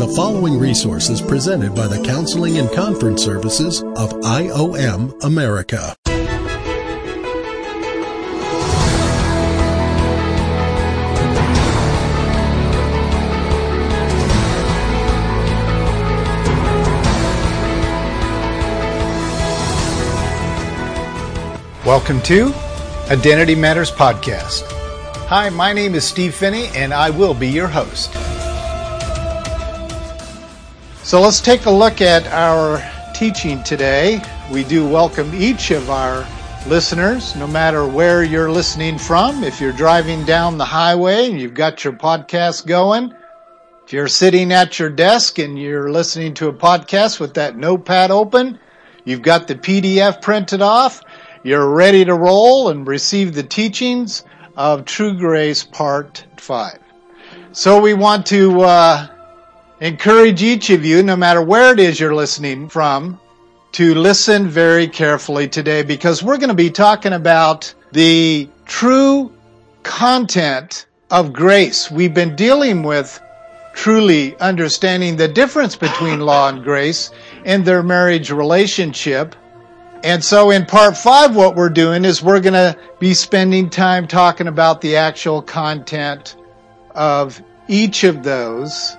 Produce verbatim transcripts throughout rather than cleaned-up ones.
The following resource is presented by the Counseling and Conference Services of I O M America. Welcome to Identity Matters Podcast. Hi, my name is Steve Finney, and I will be your host. So let's take a look at our teaching today. We do welcome each of our listeners, no matter where you're listening from. If you're driving down the highway and you've got your podcast going, if you're sitting at your desk and you're listening to a podcast with that notepad open, you've got the P D F printed off, you're ready to roll and receive the teachings of True Grace Part five. So we want to uh, encourage each of you, no matter where it is you're listening from, to listen very carefully today, because we're going to be talking about the true content of grace. We've been dealing with truly understanding the difference between law and grace and their marriage relationship. And so in part five, what we're doing is we're going to be spending time talking about the actual content of each of those.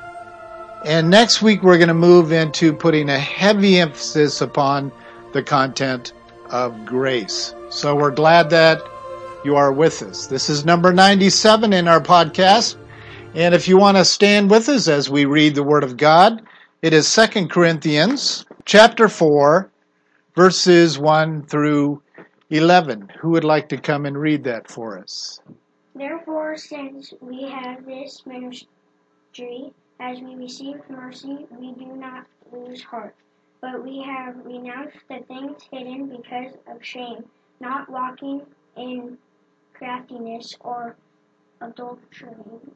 And next week, we're going to move into putting a heavy emphasis upon the content of grace. So we're glad that you are with us. This is number ninety-seven in our podcast. And if you want to stand with us as we read the Word of God, it is Second Corinthians chapter four. Verses one through eleven. Who would like to come and read that for us? Therefore, since we have this ministry, as we received mercy, we do not lose heart. But we have renounced the things hidden because of shame, not walking in craftiness or adultering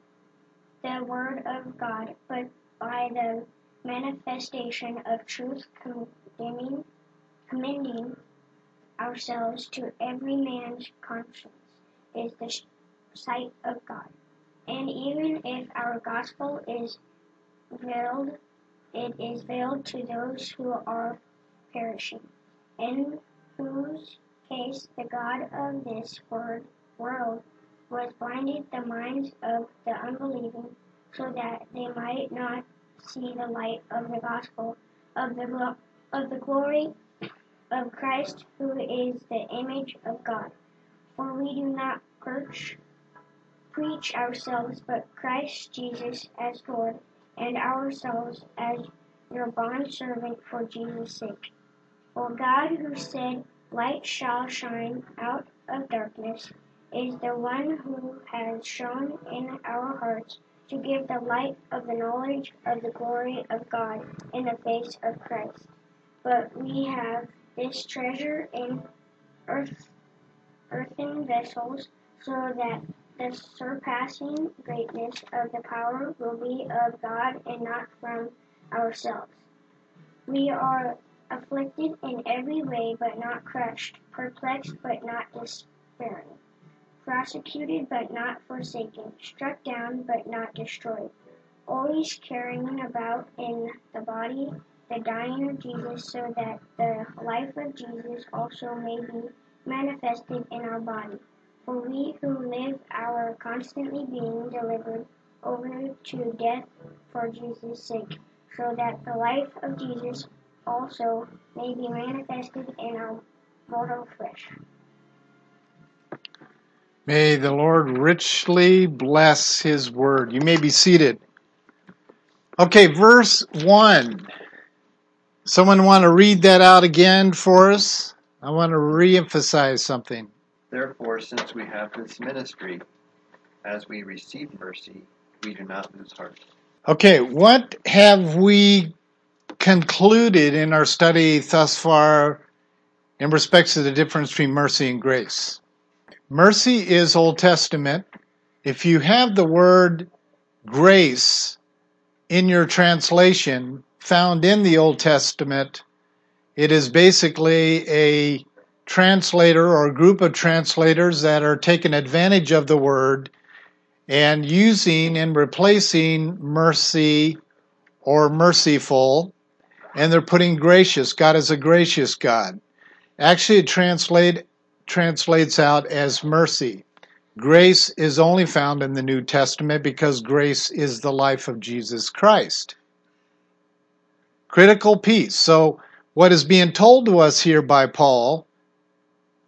the word of God, but by the manifestation of truth, condemning Commending ourselves to every man's conscience is the sight of God. And even if our gospel is veiled, it is veiled to those who are perishing, in whose case the God of this world was blinded the minds of the unbelieving, so that they might not see the light of the gospel of the glo- of the glory of Christ, who is the image of God. For we do not preach, preach ourselves, but Christ Jesus as Lord, and ourselves as your bondservant for Jesus' sake. For God, who said, "Light shall shine out of darkness," is the one who has shone in our hearts to give the light of the knowledge of the glory of God in the face of Christ. But we have this treasure in earth, earthen vessels, so that the surpassing greatness of the power will be of God and not from ourselves. We are afflicted in every way, but not crushed, perplexed, but not despairing, persecuted, but not forsaken, struck down, but not destroyed, always carrying about in the body the dying of Jesus, so that the life of Jesus also may be manifested in our body. For we who live are constantly being delivered over to death for Jesus' sake, so that the life of Jesus also may be manifested in our mortal flesh. May the Lord richly bless His word. You may be seated. Okay, verse one. Someone want to read that out again for us? I want to reemphasize something. Therefore, since we have this ministry, as we receive mercy, we do not lose heart. Okay, what have we concluded in our study thus far in respects to the difference between mercy and grace? Mercy is Old Testament. If you have the word grace in your translation found in the Old Testament, it is basically a translator or a group of translators that are taking advantage of the word and using and replacing mercy or merciful, and they're putting gracious. God is a gracious God. Actually, it translate, translates out as mercy. Grace is only found in the New Testament because grace is the life of Jesus Christ. Critical piece. So what is being told to us here by Paul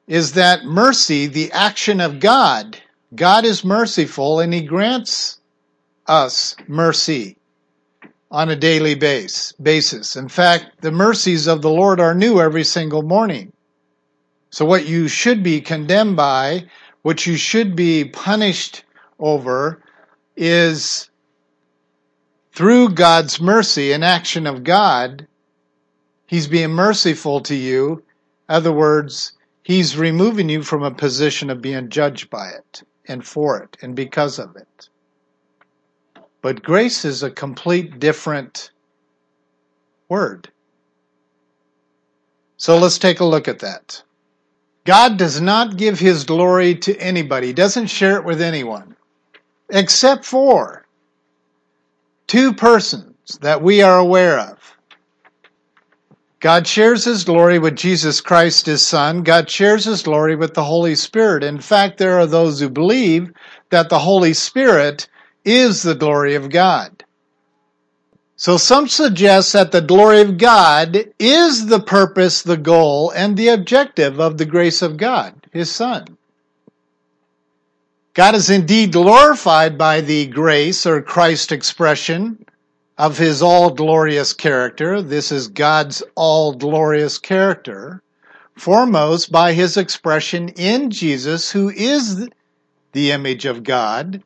is that mercy, the action of God, God is merciful and he grants us mercy on a daily base, basis. In fact, the mercies of the Lord are new every single morning. So what you should be condemned by, what you should be punished over, is through God's mercy, an action of God, he's being merciful to you. In other words, he's removing you from a position of being judged by it and for it and because of it. But grace is a complete different word. So let's take a look at that. God does not give his glory to anybody. He doesn't share it with anyone. Except for two persons that we are aware of. God shares his glory with Jesus Christ, his Son. God shares his glory with the Holy Spirit. In fact, there are those who believe that the Holy Spirit is the glory of God. So some suggest that the glory of God is the purpose, the goal, and the objective of the grace of God, his Son. God is indeed glorified by the grace or Christ expression of his all-glorious character. This is God's all-glorious character, foremost by his expression in Jesus, who is the image of God,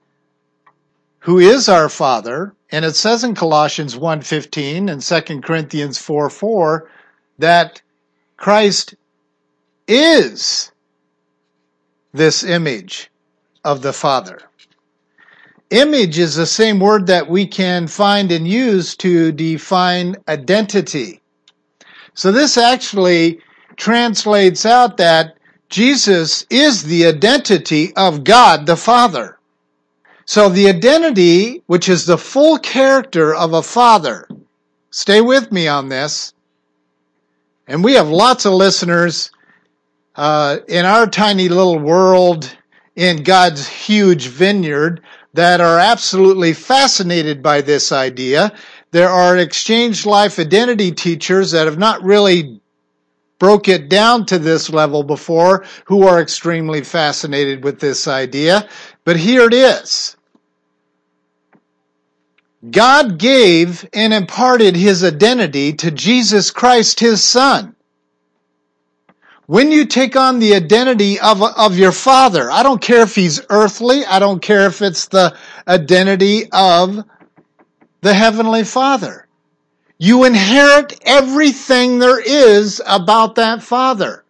who is our Father. And it says in Colossians one fifteen and Second Corinthians four four that Christ is this image of the Father. Image is the same word that we can find and use to define identity. So this actually translates out that Jesus is the identity of God the Father. So the identity, which is the full character of a father, stay with me on this, and we have lots of listeners uh, in our tiny little world in God's huge vineyard that are absolutely fascinated by this idea. There are exchange life identity teachers that have not really broke it down to this level before who are extremely fascinated with this idea, but here it is. God gave and imparted his identity to Jesus Christ, his Son. When you take on the identity of, of your Father, I don't care if he's earthly, I don't care if it's the identity of the Heavenly Father. You inherit everything there is about that Father,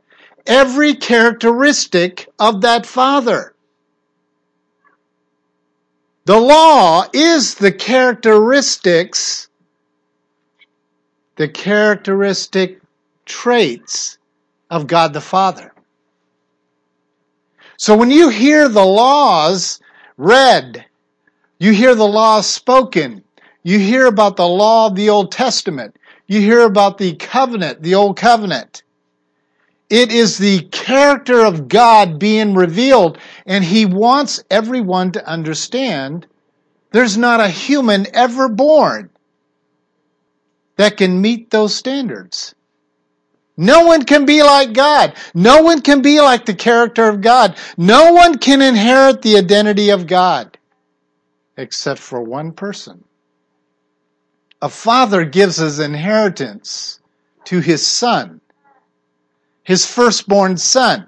every characteristic of that Father. The law is the characteristics, the characteristic traits of God the Father. So when you hear the laws read, you hear the laws spoken, you hear about the law of the Old Testament, you hear about the covenant, the Old Covenant. It is the character of God being revealed, and he wants everyone to understand there's not a human ever born that can meet those standards. No one can be like God. No one can be like the character of God. No one can inherit the identity of God except for one person. A father gives his inheritance to his son, his firstborn son.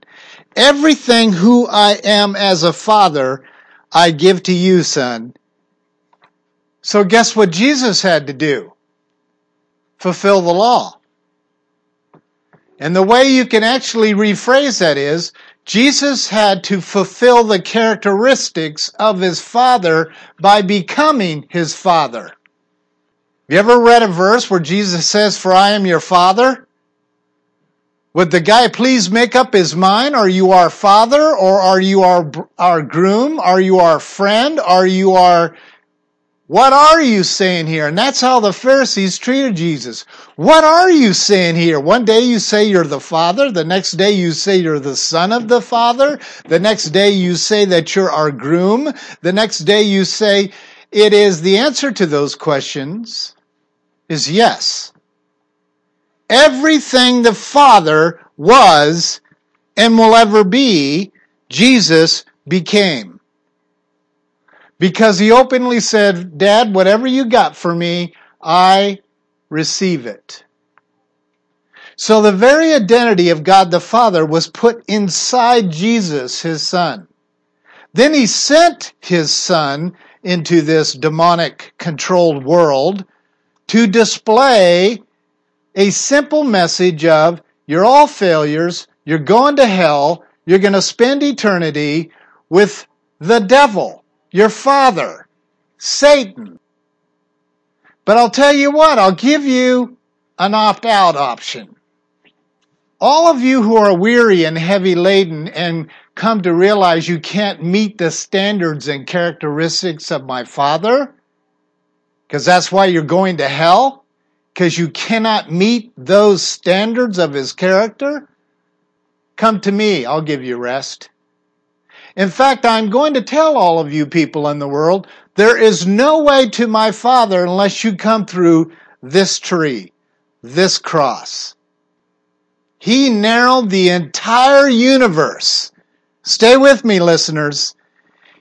Everything who I am as a father, I give to you, son. So guess what Jesus had to do? Fulfill the law. And the way you can actually rephrase that is, Jesus had to fulfill the characteristics of his father by becoming his father. Have you ever read a verse where Jesus says, "For I am your father"? Would the guy please make up his mind? Are you our father, or are you our, our groom? Are you our friend? Are you our What are you saying here? And that's how the Pharisees treated Jesus. What are you saying here? One day you say you're the Father. The next day you say you're the Son of the Father. The next day you say that you're our groom. The next day you say it is. The answer to those questions is yes. Everything the Father was and will ever be, Jesus became. Because he openly said, Dad, whatever you got for me, I receive it. So the very identity of God the Father was put inside Jesus, his Son. Then he sent his Son into this demonic controlled world to display a simple message of, you're all failures, you're going to hell, you're going to spend eternity with the devil. Your father, Satan. But I'll tell you what, I'll give you an opt-out option. All of you who are weary and heavy laden and come to realize you can't meet the standards and characteristics of my Father, because that's why you're going to hell, because you cannot meet those standards of his character, come to me, I'll give you rest. In fact, I'm going to tell all of you people in the world, there is no way to my Father unless you come through this tree, this cross. He narrowed the entire universe. Stay with me, listeners.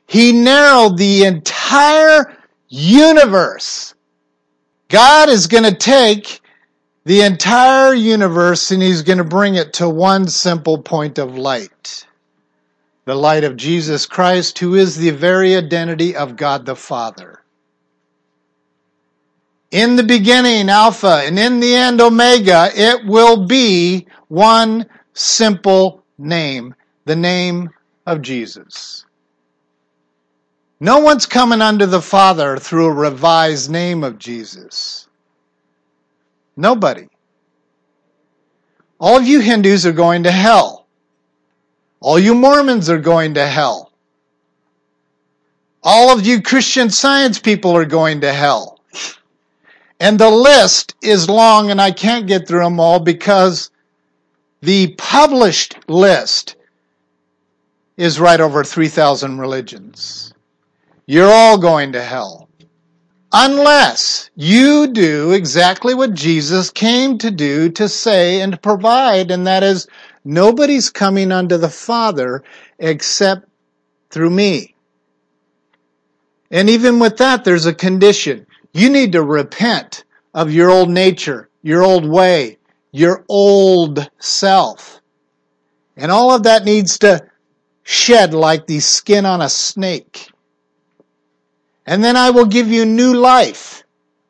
He narrowed the entire universe. God is going to take the entire universe and he's going to bring it to one simple point of light. The light of Jesus Christ, who is the very identity of God the Father. In the beginning, Alpha, and in the end, Omega, it will be one simple name, the name of Jesus. No one's coming under the Father through a revised name of Jesus. Nobody. All of you Hindus are going to hell. All you Mormons are going to hell. All of you Christian Science people are going to hell. And the list is long and I can't get through them all because the published list is right over three thousand religions. You're all going to hell. Unless you do exactly what Jesus came to do, to say and provide, and that is, nobody's coming unto the Father except through me. And even with that, there's a condition. You need to repent of your old nature, your old way, your old self. And all of that needs to shed like the skin on a snake. And then I will give you new life,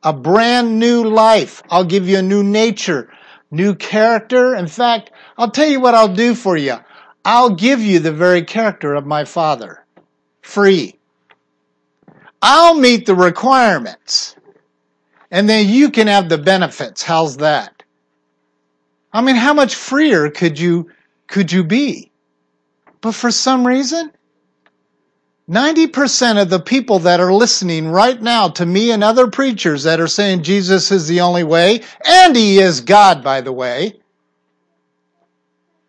a brand new life. I'll give you a new nature, new character. In fact, I'll tell you what I'll do for you. I'll give you the very character of my Father. Free. I'll meet the requirements. And then you can have the benefits. How's that? I mean, how much freer could you, could you be? But for some reason, ninety percent of the people that are listening right now to me and other preachers that are saying Jesus is the only way, and he is God, by the way.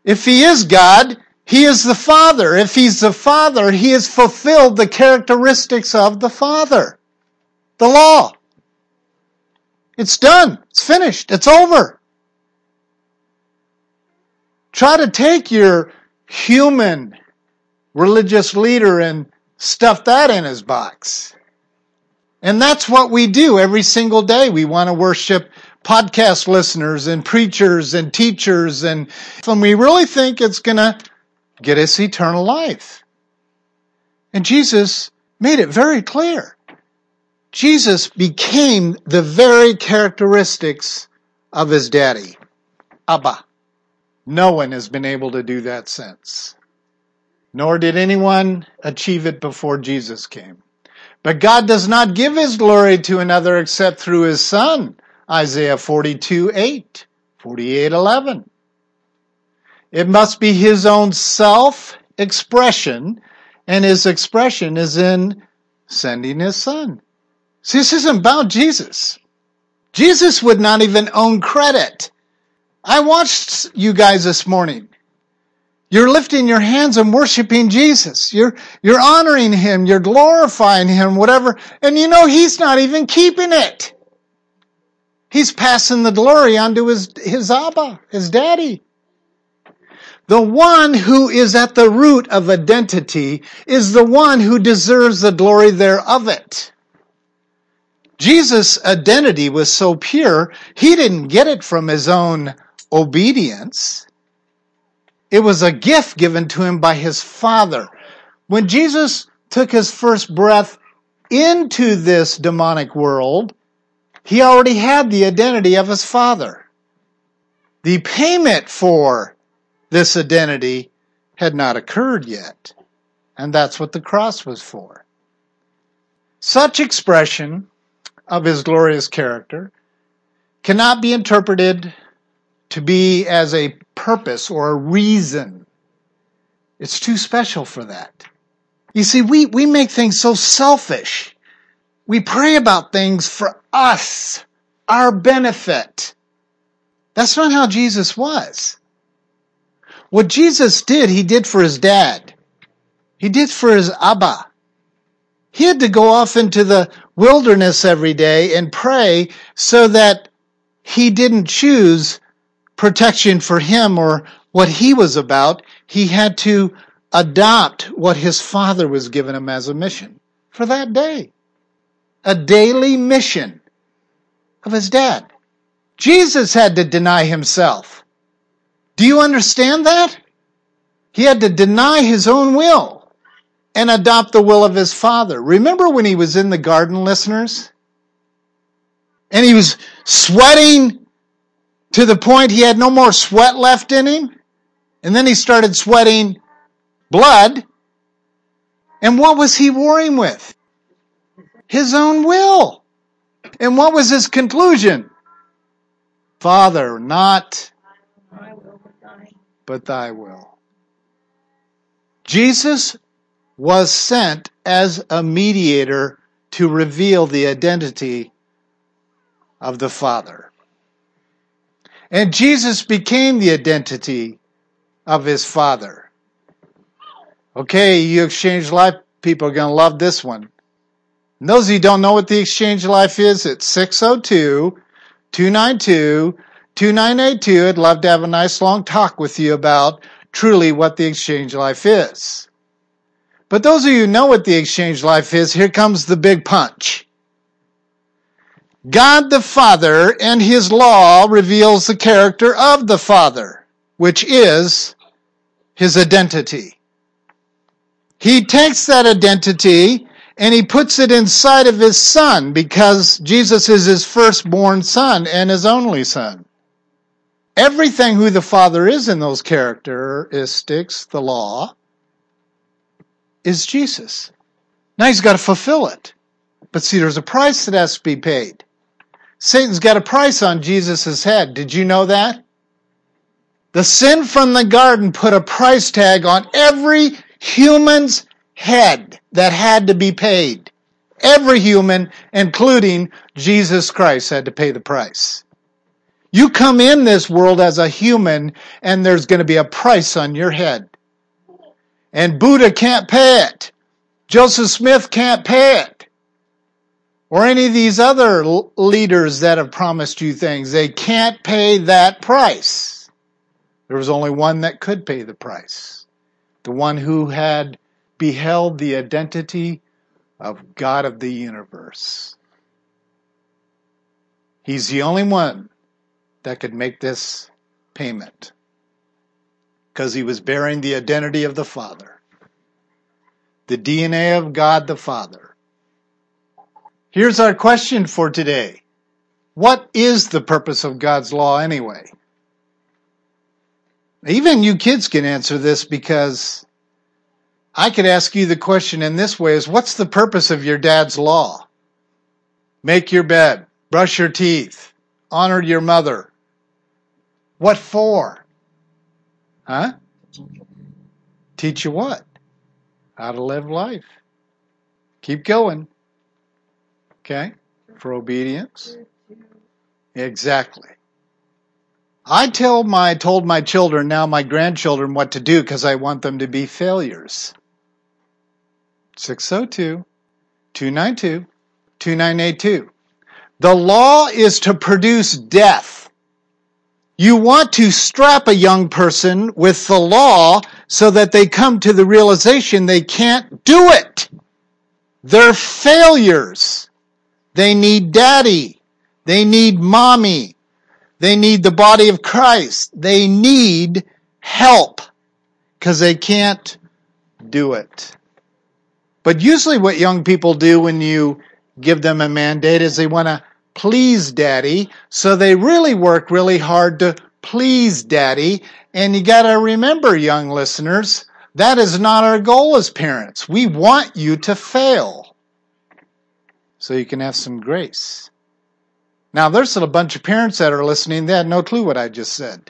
If he is God, he is the Father. If he's the Father, he has fulfilled the characteristics of the Father. The law. It's done. It's finished. It's over. Try to take your human religious leader and stuff that in his box. And that's what we do every single day. We want to worship podcast listeners and preachers and teachers, and, and we really think it's going to get us eternal life. And Jesus made it very clear. Jesus became the very characteristics of his daddy, Abba. No one has been able to do that since. Nor did anyone achieve it before Jesus came. But God does not give his glory to another except through his Son. Isaiah forty-two eight, forty-eight eleven. It must be his own self-expression, and his expression is in sending his Son. See, this isn't about Jesus. Jesus would not even own credit. I watched you guys this morning. You're lifting your hands and worshiping Jesus. You're, you're honoring Him. You're glorifying Him, whatever. And you know, He's not even keeping it. He's passing the glory onto His, his Abba, His Daddy. The one who is at the root of identity is the one who deserves the glory thereof it. Jesus' identity was so pure, He didn't get it from His own obedience. It was a gift given to Him by His Father. When Jesus took His first breath into this demonic world, He already had the identity of His Father. The payment for this identity had not occurred yet. And that's what the cross was for. Such expression of His glorious character cannot be interpreted to be as a purpose or a reason. It's too special for that. You see, we, we make things so selfish. We pray about things for us, our benefit. That's not how Jesus was. What Jesus did, He did for His dad. He did for His Abba. He had to go off into the wilderness every day and pray so that He didn't choose protection for him or what he was about. He had to adopt what His Father was giving Him as a mission for that day. A daily mission of His dad. Jesus had to deny Himself. Do you understand that? He had to deny His own will and adopt the will of His Father. Remember when He was in the garden, listeners? And He was sweating to the point He had no more sweat left in Him. And then He started sweating blood. And what was He warring with? His own will. And what was His conclusion? Father, not... but Thy will. Jesus was sent as a mediator to reveal the identity of the Father. And Jesus became the identity of His Father. Okay, you exchange life people are going to love this one. And those of you who don't know what the exchange life is, it's six oh two, two nine two, two nine two. two nine eight two, I'd love to have a nice long talk with you about truly what the exchange life is. But those of you who know what the exchange life is, here comes the big punch. God the Father and His law reveals the character of the Father, which is His identity. He takes that identity and He puts it inside of His Son, because Jesus is His firstborn Son and His only Son. Everything who the Father is in those characteristics, the law, is Jesus. Now He's got to fulfill it. But see, there's a price that has to be paid. Satan's got a price on Jesus' head. Did you know that? The sin from the garden put a price tag on every human's head that had to be paid. Every human, including Jesus Christ, had to pay the price. You come in this world as a human, and there's going to be a price on your head. And Buddha can't pay it. Joseph Smith can't pay it. Or any of these other leaders that have promised you things. They can't pay that price. There was only one that could pay the price. The one who had beheld the identity of God of the universe. He's the only one that could make this payment, because He was bearing the identity of the Father, the D N A of God the Father. Here's our question for today. What is the purpose of God's law anyway? Even you kids can answer this, because I could ask you the question in this way is, what's the purpose of your dad's law? Make your bed, brush your teeth, honor your mother. What for? Huh? Teach you what? How to live life. Keep going. Okay? For obedience. Exactly. I tell my, told my children, now my grandchildren, what to do because I want them to be failures. six oh two, two nine two, two nine eight two. The law is to produce death. You want to strap a young person with the law so that they come to the realization they can't do it. They're failures. They need daddy. They need mommy. They need the body of Christ. They need help because they can't do it. But usually what young people do when you give them a mandate is they want to please daddy, so they really work really hard to please daddy. And you got to remember, young listeners, that is not our goal as parents. We want you to fail so you can have some grace. Now, there's a bunch of parents that are listening that have no clue what I just said.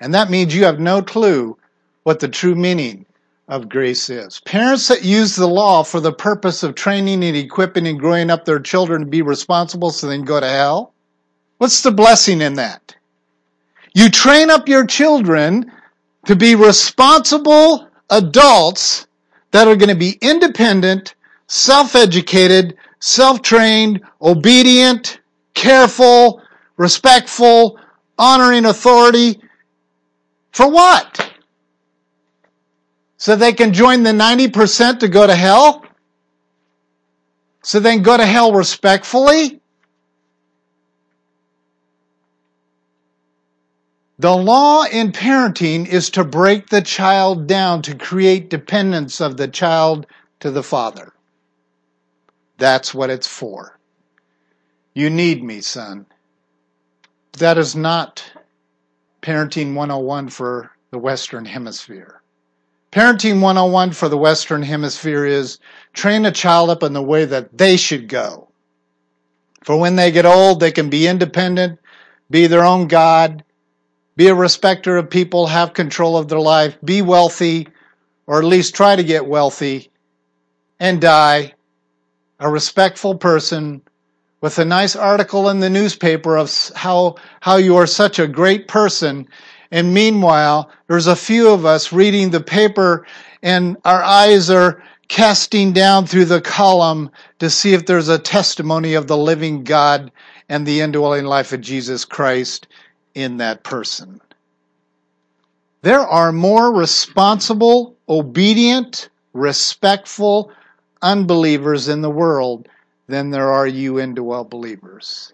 And that means you have no clue what the true meaning of grace is. Parents that use the law for the purpose of training and equipping and growing up their children to be responsible so they can go to hell. What's the blessing in that? You train up your children to be responsible adults that are going to be independent, self-educated, self-trained, obedient, careful, respectful, honoring authority. For what? So they can join the ninety percent to go to hell? So they can go to hell respectfully? The law in parenting is to break the child down, to create dependence of the child to the father. That's what it's for. You need me, son. That is not Parenting one oh one for the Western Hemisphere. Parenting one oh one for the Western Hemisphere is train a child up in the way that they should go. For when they get old, they can be independent, be their own God, be a respecter of people, have control of their life, be wealthy, or at least try to get wealthy, and die a respectful person with a nice article in the newspaper of how, how you are such a great person. And meanwhile, there's a few of us reading the paper and our eyes are casting down through the column to see if there's a testimony of the living God and the indwelling life of Jesus Christ in that person. There are more responsible, obedient, respectful unbelievers in the world than there are you indwell believers.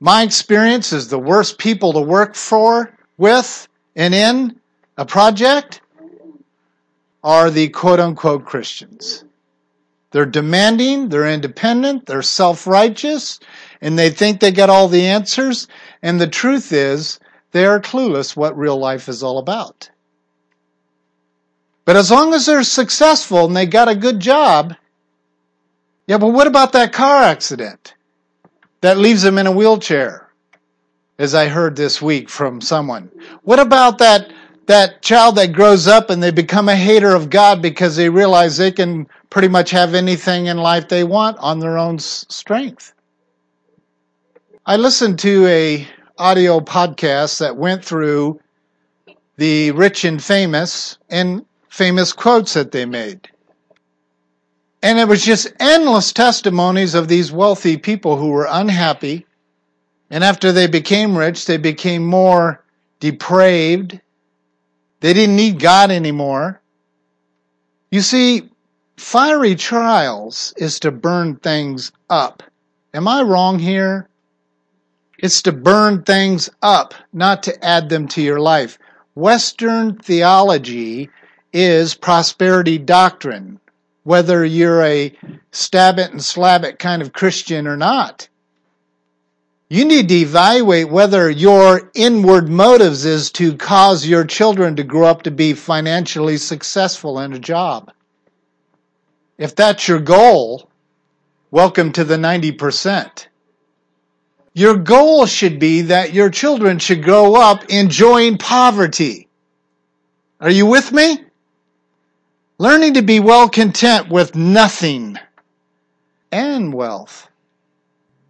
My experience is the worst people to work for, with and in a project are the quote-unquote Christians. They're demanding, they're independent, they're self-righteous, and they think they got all the answers. And the truth is, they are clueless what real life is all about. But as long as they're successful and they got a good job, yeah, but what about that car accident that leaves them in a wheelchair? As I heard this week from someone. What about that that child that grows up and they become a hater of God because they realize they can pretty much have anything in life they want on their own strength? I listened to a audio podcast that went through the rich and famous and famous quotes that they made. And it was just endless testimonies of these wealthy people who were unhappy. And after they became rich, they became more depraved. They didn't need God anymore. You see, fiery trials is to burn things up. Am I wrong here? It's to burn things up, not to add them to your life. Western theology is prosperity doctrine, whether you're a stab it and slab it kind of Christian or not. You need to evaluate whether your inward motives is to cause your children to grow up to be financially successful in a job. If that's your goal, welcome to the ninety percent. Your goal should be that your children should grow up enjoying poverty. Are you with me? Learning to be well content with nothing and wealth.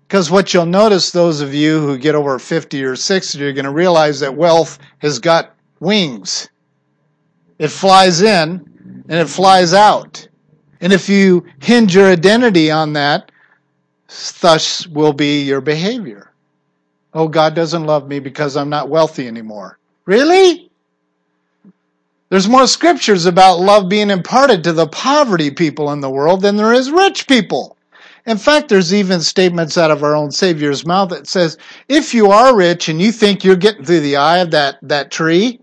Because what you'll notice, those of you who get over fifty or sixty, you're going to realize that wealth has got wings. It flies in and it flies out. And if you hinge your identity on that, thus will be your behavior. Oh, God doesn't love me because I'm not wealthy anymore. Really? There's more scriptures about love being imparted to the poverty people in the world than there is rich people. In fact, there's even statements out of our own Savior's mouth that says, if you are rich and you think you're getting through the eye of that, that tree,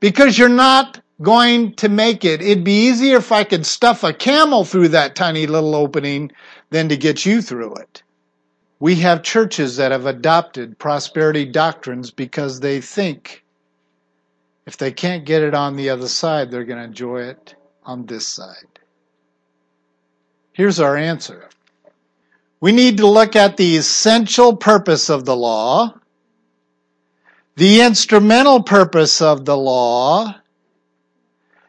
because you're not going to make it. It'd be easier if I could stuff a camel through that tiny little opening than to get you through it. We have churches that have adopted prosperity doctrines because they think if they can't get it on the other side, they're going to enjoy it on this side. Here's our answer. We need to look at the essential purpose of the law, the instrumental purpose of the law,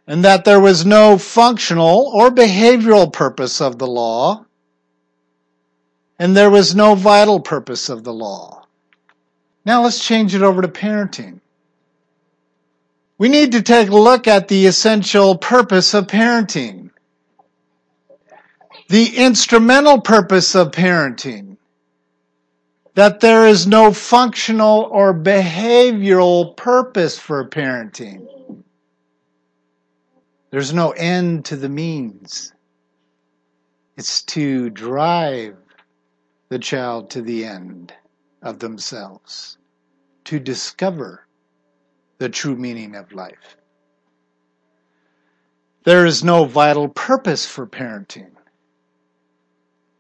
and that there was no functional or behavioral purpose of the law, and there was no vital purpose of the law. Now let's change it over to parenting. We need to take a look at the essential purpose of parenting, the instrumental purpose of parenting, that there is no functional or behavioral purpose for parenting. There's no end to the means. It's to drive the child to the end of themselves, to discover the true meaning of life. There is no vital purpose for parenting.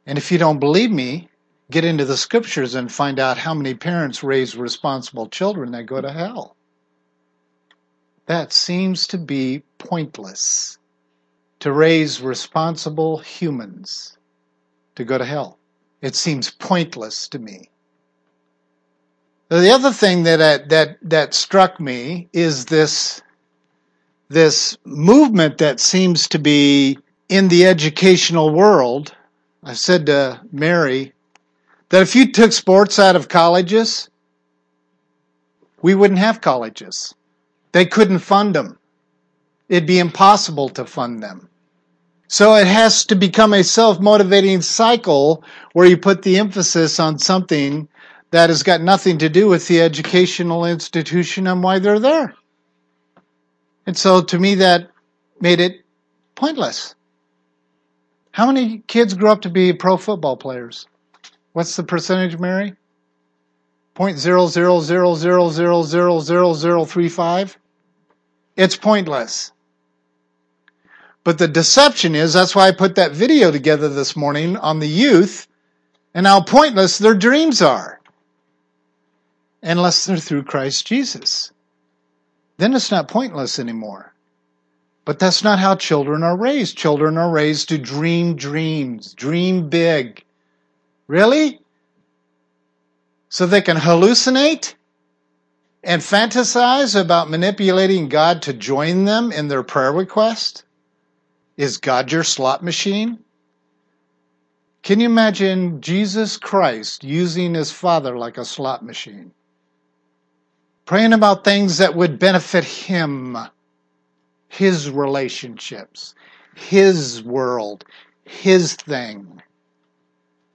And if you don't believe me, get into the scriptures and find out how many parents raise responsible children that go to hell. That seems to be pointless, to raise responsible humans to go to hell. It seems pointless to me. The other thing that that that struck me is this, this movement that seems to be in the educational world. I said to Mary that if you took sports out of colleges, we wouldn't have colleges. They couldn't fund them. It'd be impossible to fund them. So it has to become a self-motivating cycle where you put the emphasis on something that has got nothing to do with the educational institution and why they're there. And so to me that made it pointless. How many kids grow up to be pro football players? What's the percentage, Mary? zero point zero zero zero zero zero zero zero zero three five? It's pointless. But the deception is, that's why I put that video together this morning on the youth and how pointless their dreams are. Unless they're through Christ Jesus. Then it's not pointless anymore. But that's not how children are raised. Children are raised to dream dreams, dream big. Really? So they can hallucinate? And fantasize about manipulating God to join them in their prayer request? Is God your slot machine? Can you imagine Jesus Christ using his Father like a slot machine? Praying about things that would benefit him, his relationships, his world, his thing.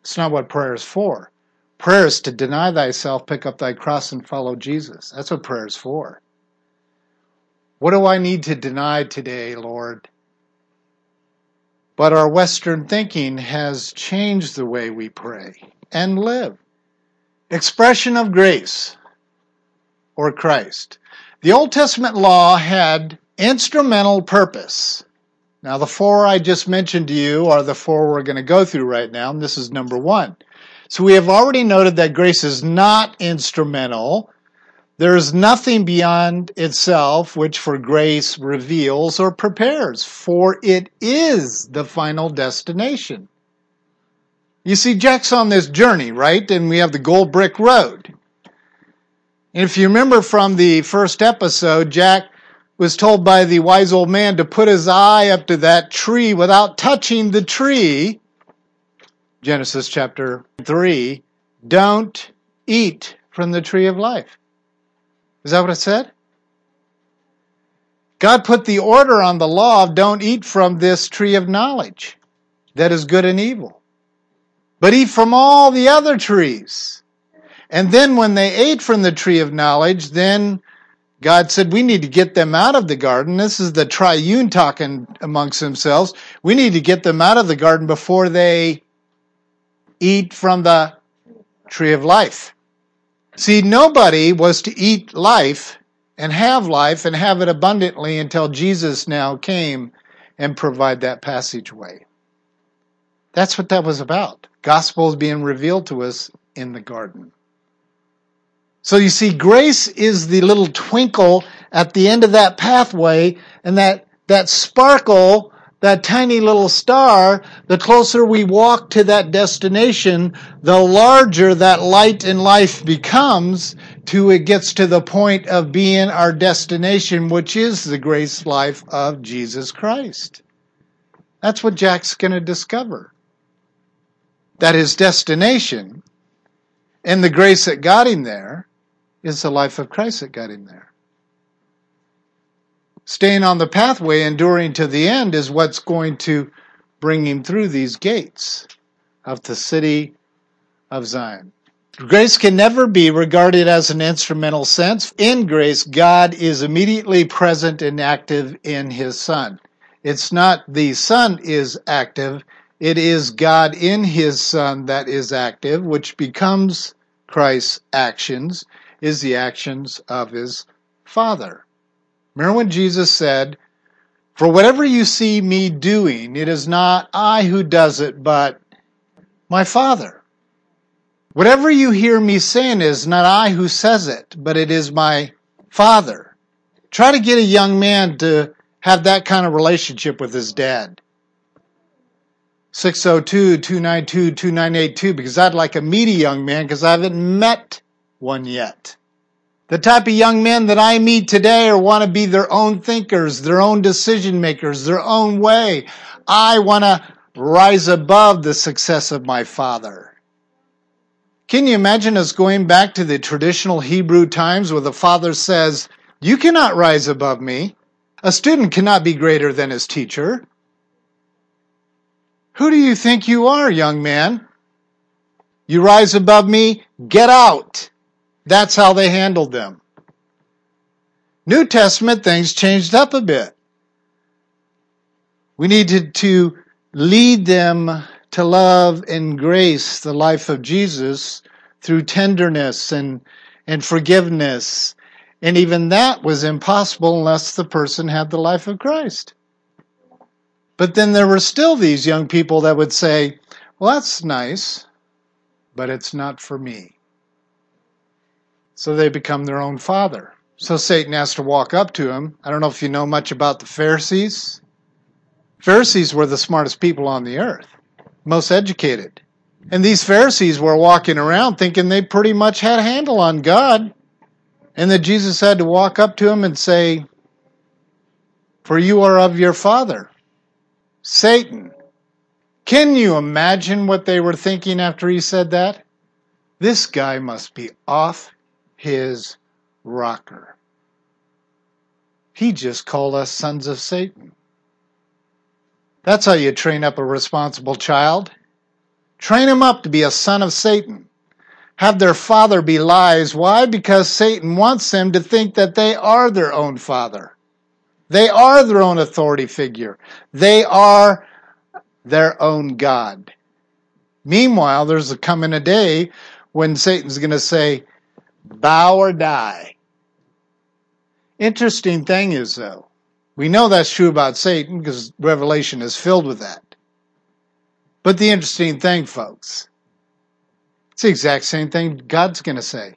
It's not what prayer is for. Prayer is to deny thyself, pick up thy cross, and follow Jesus. That's what prayer is for. What do I need to deny today, Lord? But our Western thinking has changed the way we pray and live. Expression of grace or Christ. The Old Testament law had instrumental purpose. Now, the four I just mentioned to you are the four we're going to go through right now, and this is number one. So we have already noted that grace is not instrumental. There is nothing beyond itself which for grace reveals or prepares, for it is the final destination. You see, Jack's on this journey, right? And we have the gold brick road. And if you remember from the first episode, Jack was told by the wise old man to put his eye up to that tree without touching the tree. Genesis chapter three, don't eat from the tree of life. Is that what it said? God put the order on the law of don't eat from this tree of knowledge that is good and evil, but eat from all the other trees. And then when they ate from the tree of knowledge, then God said, we need to get them out of the garden. This is the triune talking amongst themselves. We need to get them out of the garden before they eat from the tree of life. See, nobody was to eat life and have life and have it abundantly until Jesus now came and provide that passageway. That's what that was about. Gospel is being revealed to us in the garden. So you see, grace is the little twinkle at the end of that pathway, and that, that sparkle, that tiny little star, the closer we walk to that destination, the larger that light in life becomes till it gets to the point of being our destination, which is the grace life of Jesus Christ. That's what Jack's going to discover. That his destination and the grace that got him there is the life of Christ that got him there. Staying on the pathway, enduring to the end, is what's going to bring him through these gates of the city of Zion. Grace can never be regarded as an instrumental sense. In grace, God is immediately present and active in his Son. It's not the Son is active, it is God in his Son that is active, which becomes Christ's actions, is the actions of his Father. Remember when Jesus said, for whatever you see me doing, it is not I who does it, but my Father. Whatever you hear me saying is not I who says it, but it is my Father. Try to get a young man to have that kind of relationship with his dad. six oh two, two nine two, two nine eight two, because I'd like a meaty young man because I haven't met one yet. The type of young men that I meet today are want to be their own thinkers, their own decision makers, their own way. I want to rise above the success of my father. Can you imagine us going back to the traditional Hebrew times where the father says, you cannot rise above me. A student cannot be greater than his teacher. Who do you think you are, young man? You rise above me, get out. That's how they handled them. New Testament things changed up a bit. We needed to lead them to love and grace the life of Jesus through tenderness and, and forgiveness. And even that was impossible unless the person had the life of Christ. But then there were still these young people that would say, well, that's nice, but it's not for me. So they become their own father. So Satan has to walk up to him. I don't know if you know much about the Pharisees. Pharisees were the smartest people on the earth, most educated. And these Pharisees were walking around thinking they pretty much had a handle on God. And that Jesus had to walk up to them and say, for you are of your father, Satan. Can you imagine what they were thinking after he said that? This guy must be off his rocker. He just called us sons of Satan. That's how you train up a responsible child. Train him up to be a son of Satan. Have their father be lies. Why? Because Satan wants them to think that they are their own father. They are their own authority figure. They are their own God. Meanwhile, there's a coming a day when Satan's going to say, bow or die. Interesting thing is, though, we know that's true about Satan because Revelation is filled with that. But the interesting thing, folks, it's the exact same thing God's going to say.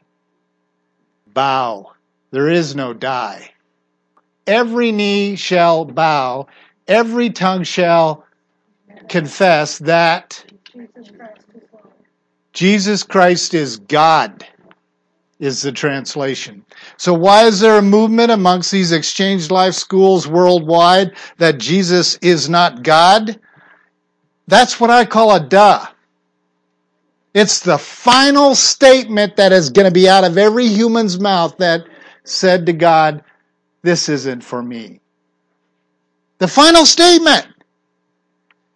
Bow. There is no die. Every knee shall bow. Every tongue shall confess that Jesus Christ is God. Is the translation. So why is there a movement amongst these exchange life schools worldwide that Jesus is not God? That's what I call a duh. It's the final statement that is going to be out of every human's mouth that said to God, this isn't for me. The final statement.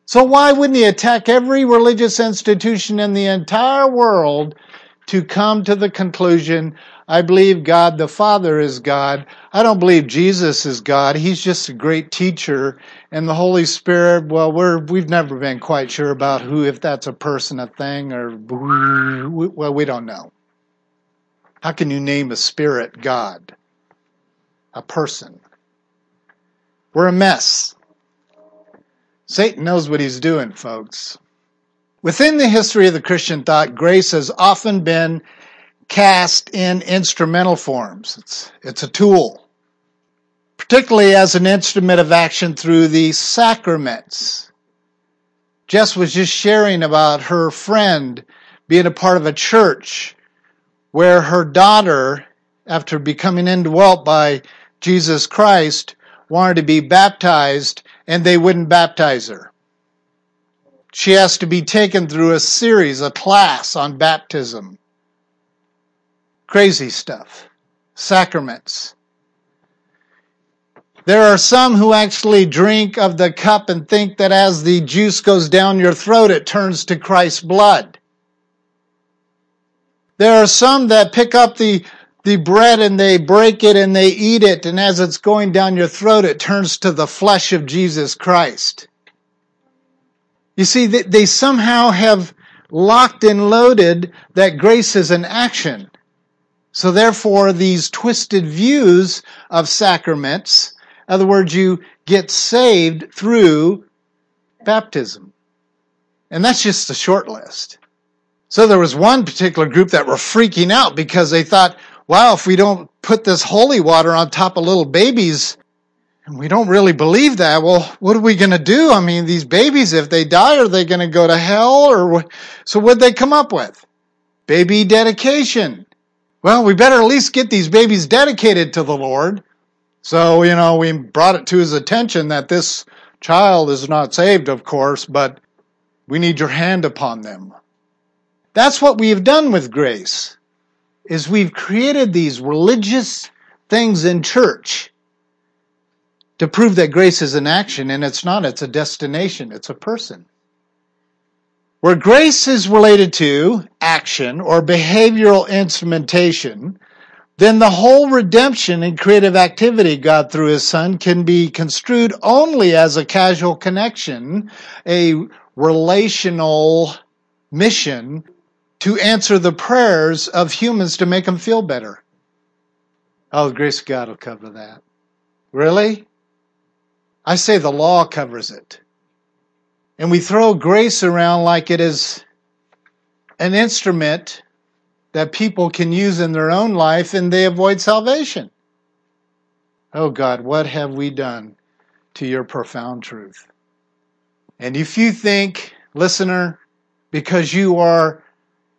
So why wouldn't he attack every religious institution in the entire world to come to the conclusion, I believe God the Father is God. I don't believe Jesus is God. He's just a great teacher. And the Holy Spirit, well, we're, we've never been quite sure about who, if that's a person, a thing, or, well, we don't know. How can you name a spirit God? A person. We're a mess. Satan knows what he's doing, folks. Within the history of the Christian thought, grace has often been cast in instrumental forms. It's, it's a tool, particularly as an instrument of action through the sacraments. Jess was just sharing about her friend being a part of a church where her daughter, after becoming indwelt by Jesus Christ, wanted to be baptized and they wouldn't baptize her. She has to be taken through a series, a class on baptism. Crazy stuff. Sacraments. There are some who actually drink of the cup and think that as the juice goes down your throat, it turns to Christ's blood. There are some that pick up the, the bread and they break it and they eat it, and as it's going down your throat, it turns to the flesh of Jesus Christ. You see, they, they somehow have locked and loaded that grace is an action. So therefore, these twisted views of sacraments, in other words, you get saved through baptism. And that's just the short list. So there was one particular group that were freaking out because they thought, wow, if we don't put this holy water on top of little babies, and we don't really believe that, well, what are we going to do? I mean, these babies, if they die, are they going to go to hell? Or what? So what'd they come up with? Baby dedication. Well, we better at least get these babies dedicated to the Lord. So, you know, we brought it to his attention that this child is not saved, of course, but we need your hand upon them. That's what we've done with grace, is we've created these religious things in church to prove that grace is an action, and it's not. It's a destination. It's a person. Where grace is related to action or behavioral instrumentation, then the whole redemption and creative activity God through his Son can be construed only as a casual connection, a relational mission to answer the prayers of humans to make them feel better. Oh, grace of God will cover that. Really? I say the law covers it. And we throw grace around like it is an instrument that people can use in their own life and they avoid salvation. Oh God, what have we done to your profound truth? And if you think, listener, because you are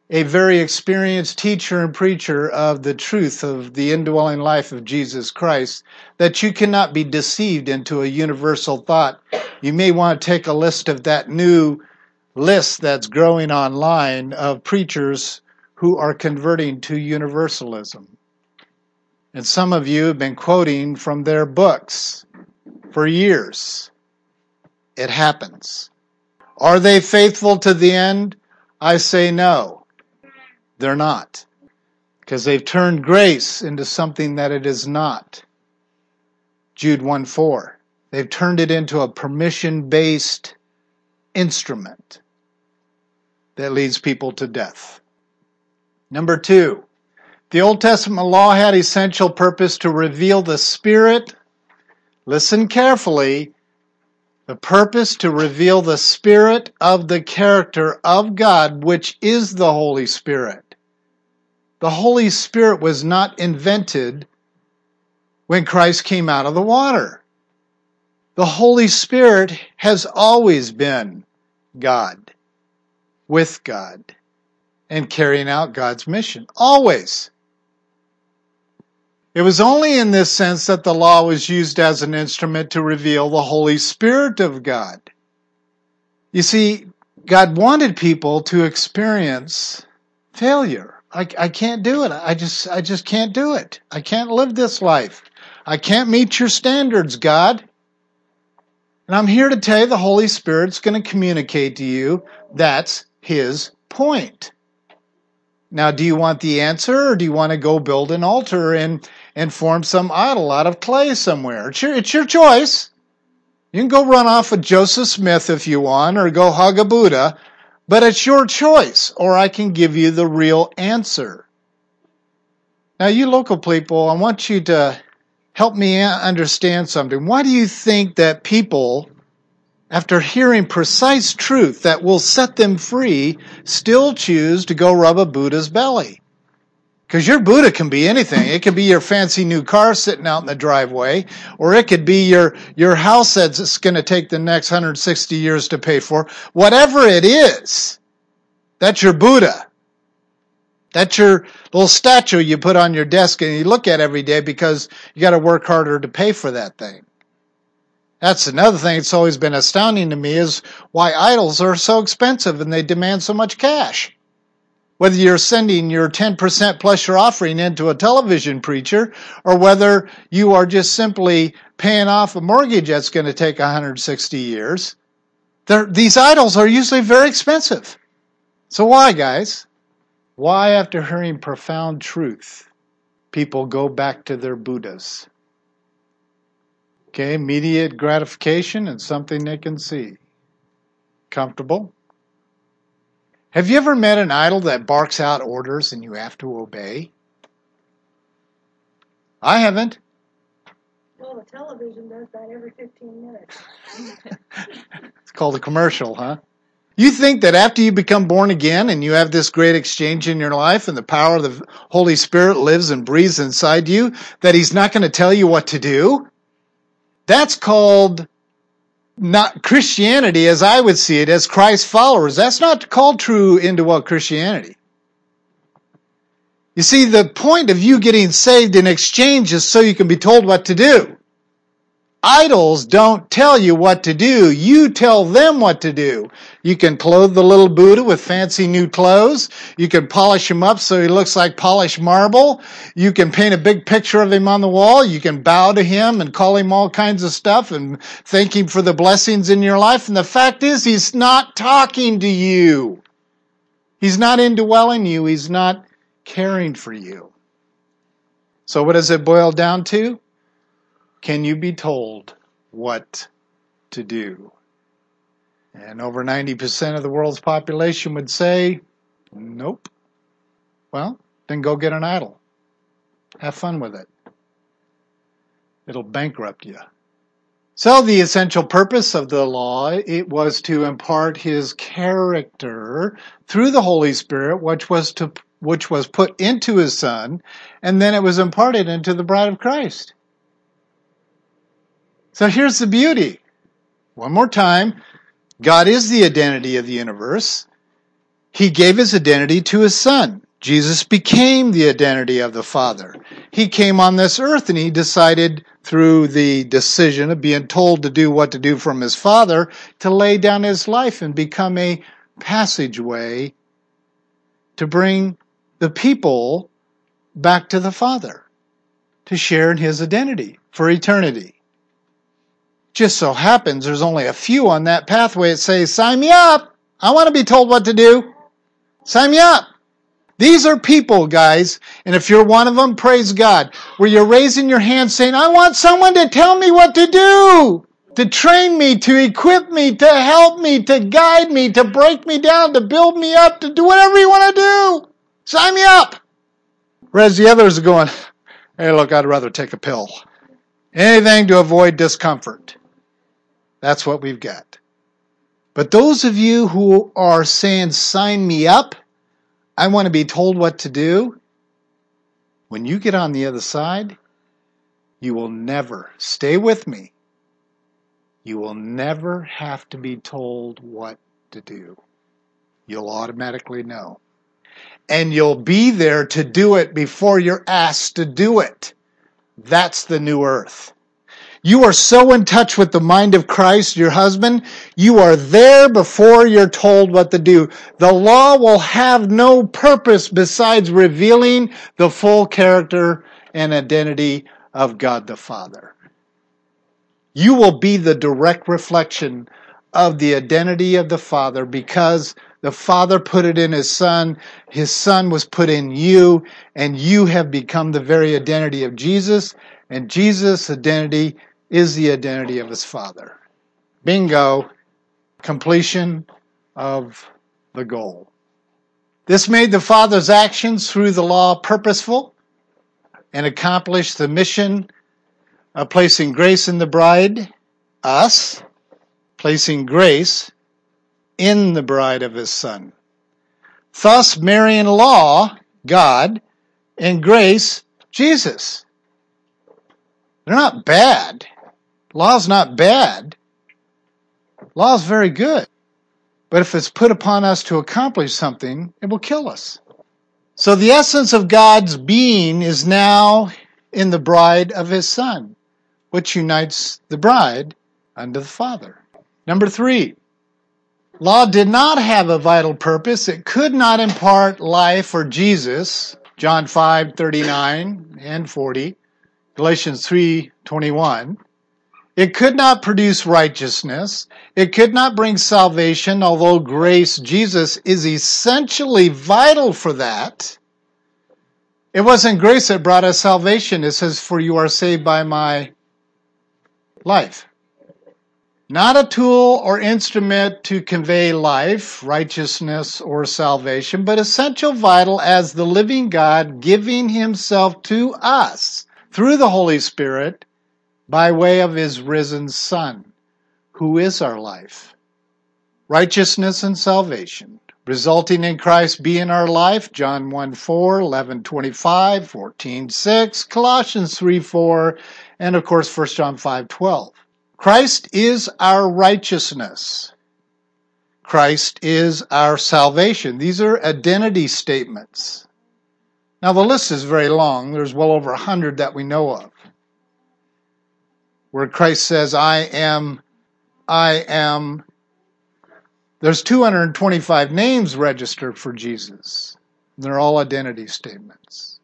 a very experienced teacher and preacher of the truth of the indwelling life of Jesus Christ, that you cannot be deceived into a universal thought, you may want to take a list of that new list that's growing online of preachers who are converting to universalism. And some of you have been quoting from their books for years. It happens. Are they faithful to the end? I say no. They're not, because they've turned grace into something that it is not. Jude one four. They've turned it into a permission-based instrument that leads people to death. Number two, the Old Testament law had essential purpose to reveal the Spirit. Listen carefully. The purpose to reveal the spirit of the character of God, which is the Holy Spirit. The Holy Spirit was not invented when Christ came out of the water. The Holy Spirit has always been God, with God, and carrying out God's mission. Always. It was only in this sense that the law was used as an instrument to reveal the Holy Spirit of God. You see, God wanted people to experience failure. I, I can't do it. I just, I just can't do it. I can't live this life. I can't meet your standards, God. And I'm here to tell you the Holy Spirit's going to communicate to you. That's his point. Now, do you want the answer, or do you want to go build an altar and, and form some idol out of clay somewhere? It's your, it's your choice. You can go run off with Joseph Smith if you want, or go hug a Buddha, but it's your choice, or I can give you the real answer. Now, you local people, I want you to help me understand something. Why do you think that people, after hearing precise truth that will set them free, still choose to go rub a Buddha's belly? Because your Buddha can be anything. It could be your fancy new car sitting out in the driveway, or it could be your, your house that's it's going to take the next one hundred sixty years to pay for. Whatever it is, that's your Buddha. That's your little statue you put on your desk and you look at every day because you got to work harder to pay for that thing. That's another thing that's always been astounding to me, is why idols are so expensive and they demand so much cash. Whether you're sending your ten percent plus your offering into a television preacher, or whether you are just simply paying off a mortgage that's going to take one hundred sixty years, these idols are usually very expensive. So why, guys? Why, after hearing profound truth, people go back to their Buddhas? Okay, immediate gratification and something they can see. Comfortable. Have you ever met an idol that barks out orders and you have to obey? I haven't. Well, the television does that every fifteen minutes. It's called a commercial, huh? You think that after you become born again and you have this great exchange in your life and the power of the Holy Spirit lives and breathes inside you, that he's not going to tell you what to do? That's called not Christianity, as I would see it, as Christ followers. That's not called true into what Christianity. You see, the point of you getting saved in exchange is so you can be told what to do. Idols don't tell you what to do. You tell them what to do. You can clothe the little Buddha with fancy new clothes. You can polish him up so he looks like polished marble. You can paint a big picture of him on the wall. You can bow to him and call him all kinds of stuff and thank him for the blessings in your life. And the fact is, he's not talking to you. He's not indwelling you. He's not caring for you. So what does it boil down to? Can you be told what to do? And over ninety percent of the world's population would say, nope. Well, then go get an idol. Have fun with it. It'll bankrupt you. So the essential purpose of the law, it was to impart his character through the Holy Spirit, which was to which was put into his Son, and then it was imparted into the bride of Christ. So here's the beauty. One more time. God is the identity of the universe. He gave his identity to his Son. Jesus became the identity of the Father. He came on this earth and he decided, through the decision of being told to do what to do from his Father, to lay down his life and become a passageway to bring the people back to the Father, to share in his identity for eternity. Just so happens there's only a few on that pathway that say, sign me up. I want to be told what to do. Sign me up. These are people, guys. And if you're one of them, praise God. Where you're raising your hand saying, I want someone to tell me what to do. To train me, to equip me, to help me, to guide me, to break me down, to build me up, to do whatever you want to do. Sign me up. Whereas the others are going, hey, look, I'd rather take a pill. Anything to avoid discomfort. That's what we've got. But those of you who are saying, sign me up, I want to be told what to do, when you get on the other side, you will never, stay with me, you will never have to be told what to do. You'll automatically know. And you'll be there to do it before you're asked to do it. That's the new earth. You are so in touch with the mind of Christ, your husband. You are there before you're told what to do. The law will have no purpose besides revealing the full character and identity of God the Father. You will be the direct reflection of the identity of the Father because the Father put it in His Son, His Son was put in you, and you have become the very identity of Jesus, and Jesus' identity is the identity of His Father. Bingo, completion of the goal. This made the Father's actions through the law purposeful and accomplished the mission of placing grace in the bride, us, placing grace in the bride of His Son. Thus marrying law, God, and grace, Jesus. They're not bad. Law's not bad. Law's very good. But if it's put upon us to accomplish something, it will kill us. So the essence of God's being is now in the bride of His Son, which unites the bride unto the Father. Number three, law did not have a vital purpose. It could not impart life or Jesus, John five thirty-nine and forty, Galatians three twenty-one. It could not produce righteousness. It could not bring salvation, although grace, Jesus, is essentially vital for that. It wasn't grace that brought us salvation. It says, for you are saved by my life. Not a tool or instrument to convey life, righteousness, or salvation, but essential, vital as the living God giving Himself to us through the Holy Spirit by way of His risen Son, who is our life. Righteousness and salvation, resulting in Christ being our life, John one four, eleven twenty-five, fourteen six, Colossians three four, and of course First John five twelve. Christ is our righteousness. Christ is our salvation. These are identity statements. Now the list is very long. There's well over a hundred that we know of, where Christ says, I am, I am. There's two hundred twenty-five names registered for Jesus. They're all identity statements.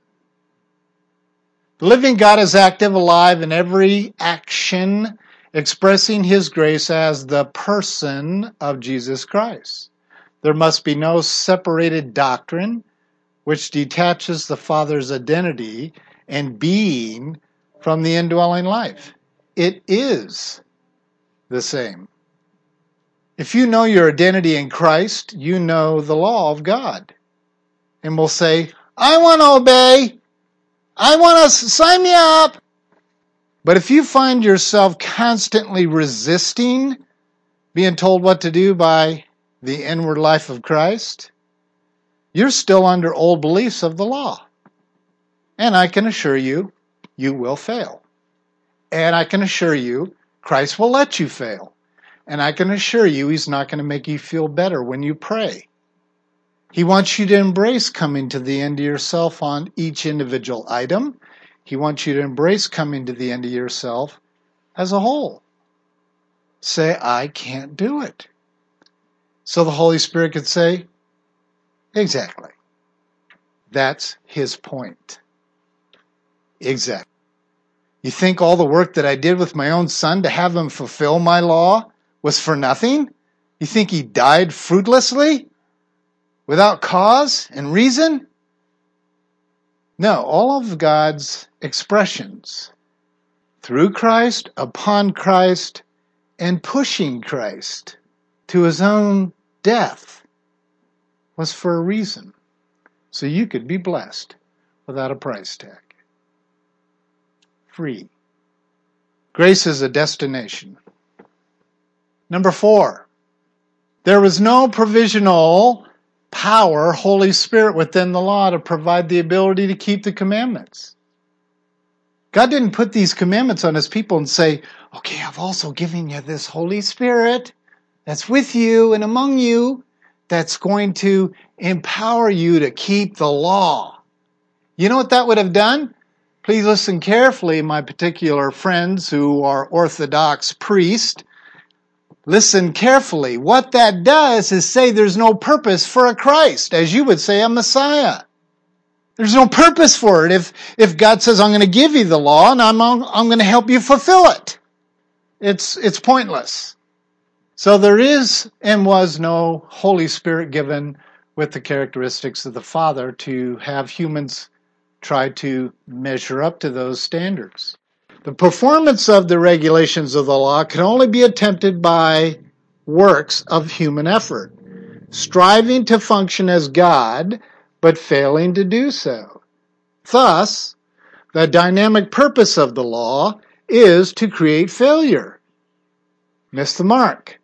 The living God is active, alive in every action, expressing His grace as the person of Jesus Christ. There must be no separated doctrine which detaches the Father's identity and being from the indwelling life. It is the same. If you know your identity in Christ, you know the law of God. And will say, I want to obey. I want to sign me up. But if you find yourself constantly resisting being told what to do by the inward life of Christ, you're still under old beliefs of the law. And I can assure you, you will fail. And I can assure you, Christ will let you fail. And I can assure you, He's not going to make you feel better when you pray. He wants you to embrace coming to the end of yourself on each individual item. He wants you to embrace coming to the end of yourself as a whole. Say, I can't do it. So the Holy Spirit could say, exactly. That's His point. Exactly. You think all the work that I did with my own son to have him fulfill my law was for nothing? You think he died fruitlessly? Without cause and reason? No, all of God's expressions through Christ, upon Christ, and pushing Christ to His own death was for a reason. So you could be blessed without a price tag. Free. Grace is a destination. Number four, there was no provisional power, Holy Spirit within the law to provide the ability to keep the commandments. God didn't put these commandments on His people and say, okay, I've also given you this Holy Spirit that's with you and among you that's going to empower you to keep the law. You know what that would have done? Please listen carefully, my particular friends who are Orthodox priests. Listen carefully. What that does is say there's no purpose for a Christ, as you would say a Messiah. There's no purpose for it. If if God says, I'm going to give you the law and I'm I'm going to help you fulfill it, it's it's pointless. So there is and was no Holy Spirit given with the characteristics of the Father to have humans try to measure up to those standards. The performance of the regulations of the law can only be attempted by works of human effort, striving to function as God, but failing to do so. Thus, the dynamic purpose of the law is to create failure. Miss the mark.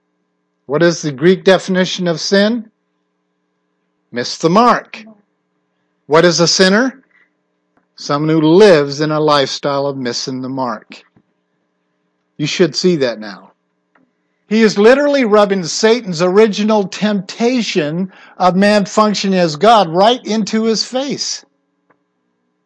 What is the Greek definition of sin? Miss the mark. What is a sinner? Someone who lives in a lifestyle of missing the mark. You should see that now. He is literally rubbing Satan's original temptation of man functioning as God right into his face.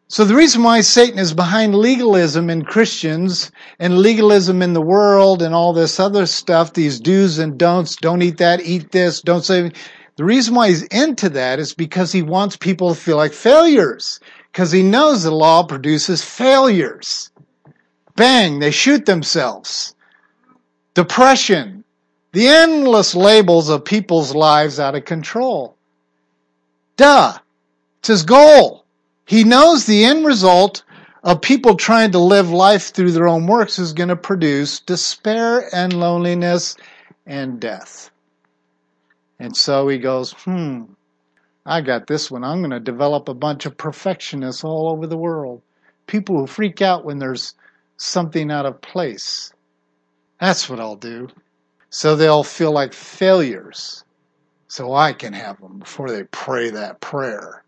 So the reason why Satan is behind legalism in Christians and legalism in the world and all this other stuff, these do's and don'ts, don't eat that, eat this, don't say... The reason why he's into that is because he wants people to feel like failures. Because he knows the law produces failures. Bang, they shoot themselves. Depression. The endless labels of people's lives out of control. Duh. It's his goal. He knows the end result of people trying to live life through their own works is going to produce despair and loneliness and death. And so he goes, hmm. I got this one. I'm going to develop a bunch of perfectionists all over the world. People who freak out when there's something out of place. That's what I'll do. So they'll feel like failures. So I can have them before they pray that prayer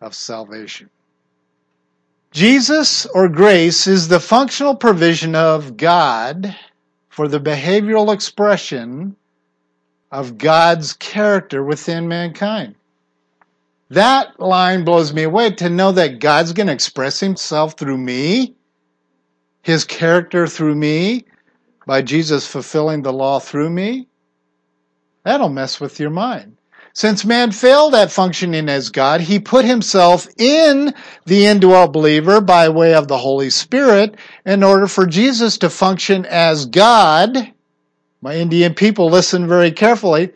of salvation. Jesus or grace is the functional provision of God for the behavioral expression of God's character within mankind. That line blows me away to know that God's going to express himself through me, his character through me, by Jesus fulfilling the law through me. That'll mess with your mind. Since man failed at functioning as God, he put himself in the indwelt believer by way of the Holy Spirit in order for Jesus to function as God. My Indian people, listen very carefully.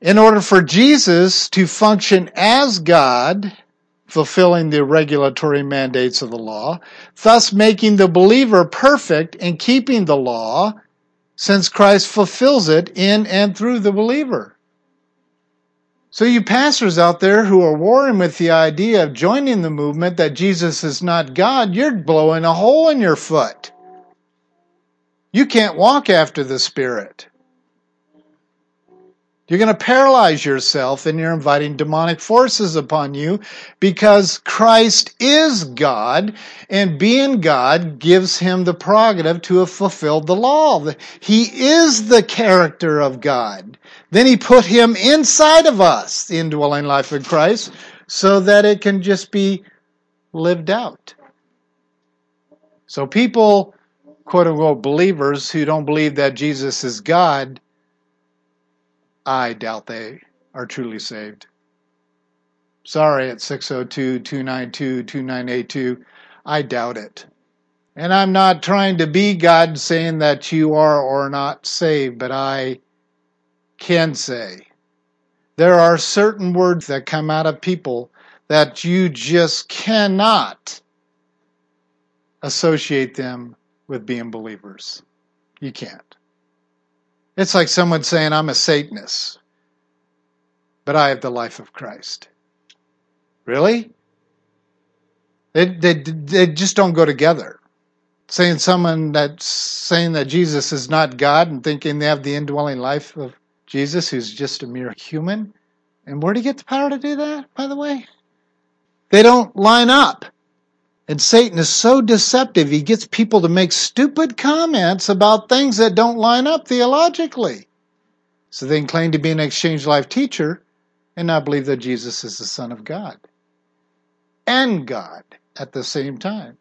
In order for Jesus to function as God, fulfilling the regulatory mandates of the law, thus making the believer perfect in keeping the law, since Christ fulfills it in and through the believer. So you pastors out there who are warring with the idea of joining the movement that Jesus is not God, you're blowing a hole in your foot. You can't walk after the Spirit. You're going to paralyze yourself and you're inviting demonic forces upon you because Christ is God and being God gives him the prerogative to have fulfilled the law. He is the character of God. Then he put him inside of us, the indwelling life of Christ, so that it can just be lived out. So people... quote-unquote believers who don't believe that Jesus is God, I doubt they are truly saved. Sorry, at six oh two, two nine two, two nine eight two, I doubt it. And I'm not trying to be God saying that you are or not saved, but I can say there are certain words that come out of people that you just cannot associate them with being believers. You can't. It's like someone saying, I'm a Satanist, but I have the life of Christ. Really? They, they, they just don't go together. Saying someone that's saying that Jesus is not God and thinking they have the indwelling life of Jesus, who's just a mere human. And where do you get the power to do that, by the way? They don't line up. And Satan is so deceptive, he gets people to make stupid comments about things that don't line up theologically. So they can claim to be an exchange life teacher and not believe that Jesus is the Son of God. And God at the same time.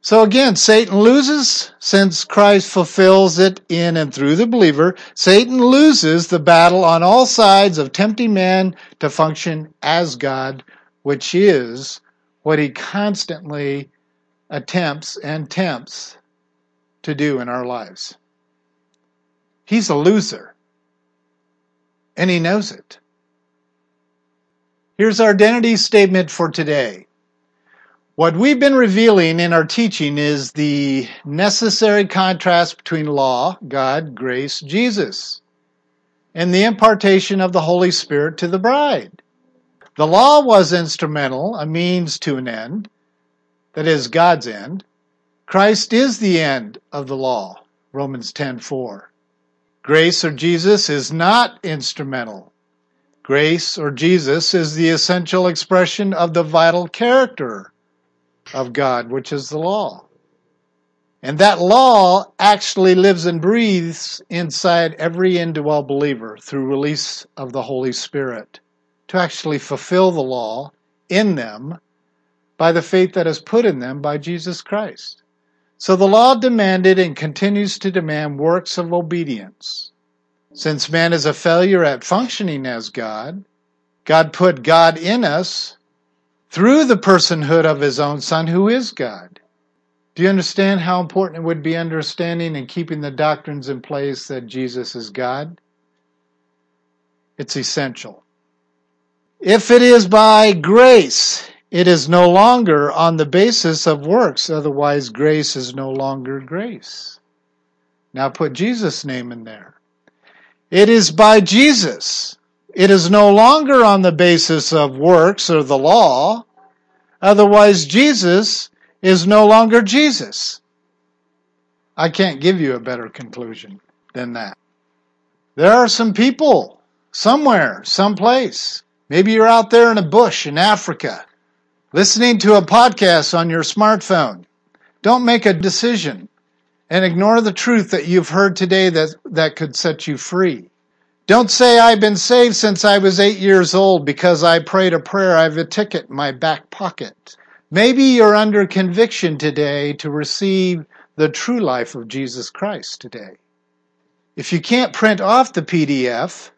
So again, Satan loses since Christ fulfills it in and through the believer. Satan loses the battle on all sides of tempting man to function as God, which is what he constantly attempts and tempts to do in our lives. He's a loser, and he knows it. Here's our identity statement for today. What we've been revealing in our teaching is the necessary contrast between law, God, grace, Jesus, and the impartation of the Holy Spirit to the bride. The law was instrumental, a means to an end, that is God's end. Christ is the end of the law, Romans ten four. Grace or Jesus is not instrumental. Grace or Jesus is the essential expression of the vital character of God, which is the law. And that law actually lives and breathes inside every indwell believer through release of the Holy Spirit to actually fulfill the law in them by the faith that is put in them by Jesus Christ. So the law demanded and continues to demand works of obedience. Since man is a failure at functioning as God, God put God in us through the personhood of his own Son, who is God. Do you understand how important it would be understanding and keeping the doctrines in place that Jesus is God? It's essential. If it is by grace, it is no longer on the basis of works. Otherwise, grace is no longer grace. Now put Jesus' name in there. It is by Jesus. It is no longer on the basis of works or the law. Otherwise, Jesus is no longer Jesus. I can't give you a better conclusion than that. There are some people somewhere, someplace. Maybe you're out there in a bush in Africa, listening to a podcast on your smartphone. Don't make a decision and ignore the truth that you've heard today that, that could set you free. Don't say, I've been saved since I was eight years old because I prayed a prayer. I have a ticket in my back pocket. Maybe you're under conviction today to receive the true life of Jesus Christ today. If you can't print off the P D F,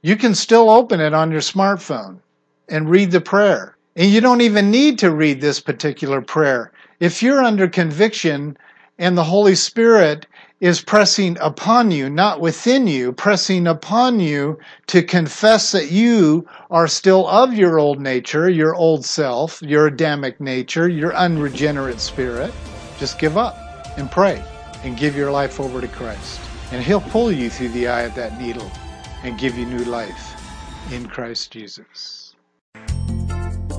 you can still open it on your smartphone and read the prayer. And you don't even need to read this particular prayer. If you're under conviction and the Holy Spirit is pressing upon you, not within you, pressing upon you to confess that you are still of your old nature, your old self, your Adamic nature, your unregenerate spirit. Just give up and pray and give your life over to Christ. And he'll pull you through the eye of that needle and give you new life in Christ Jesus.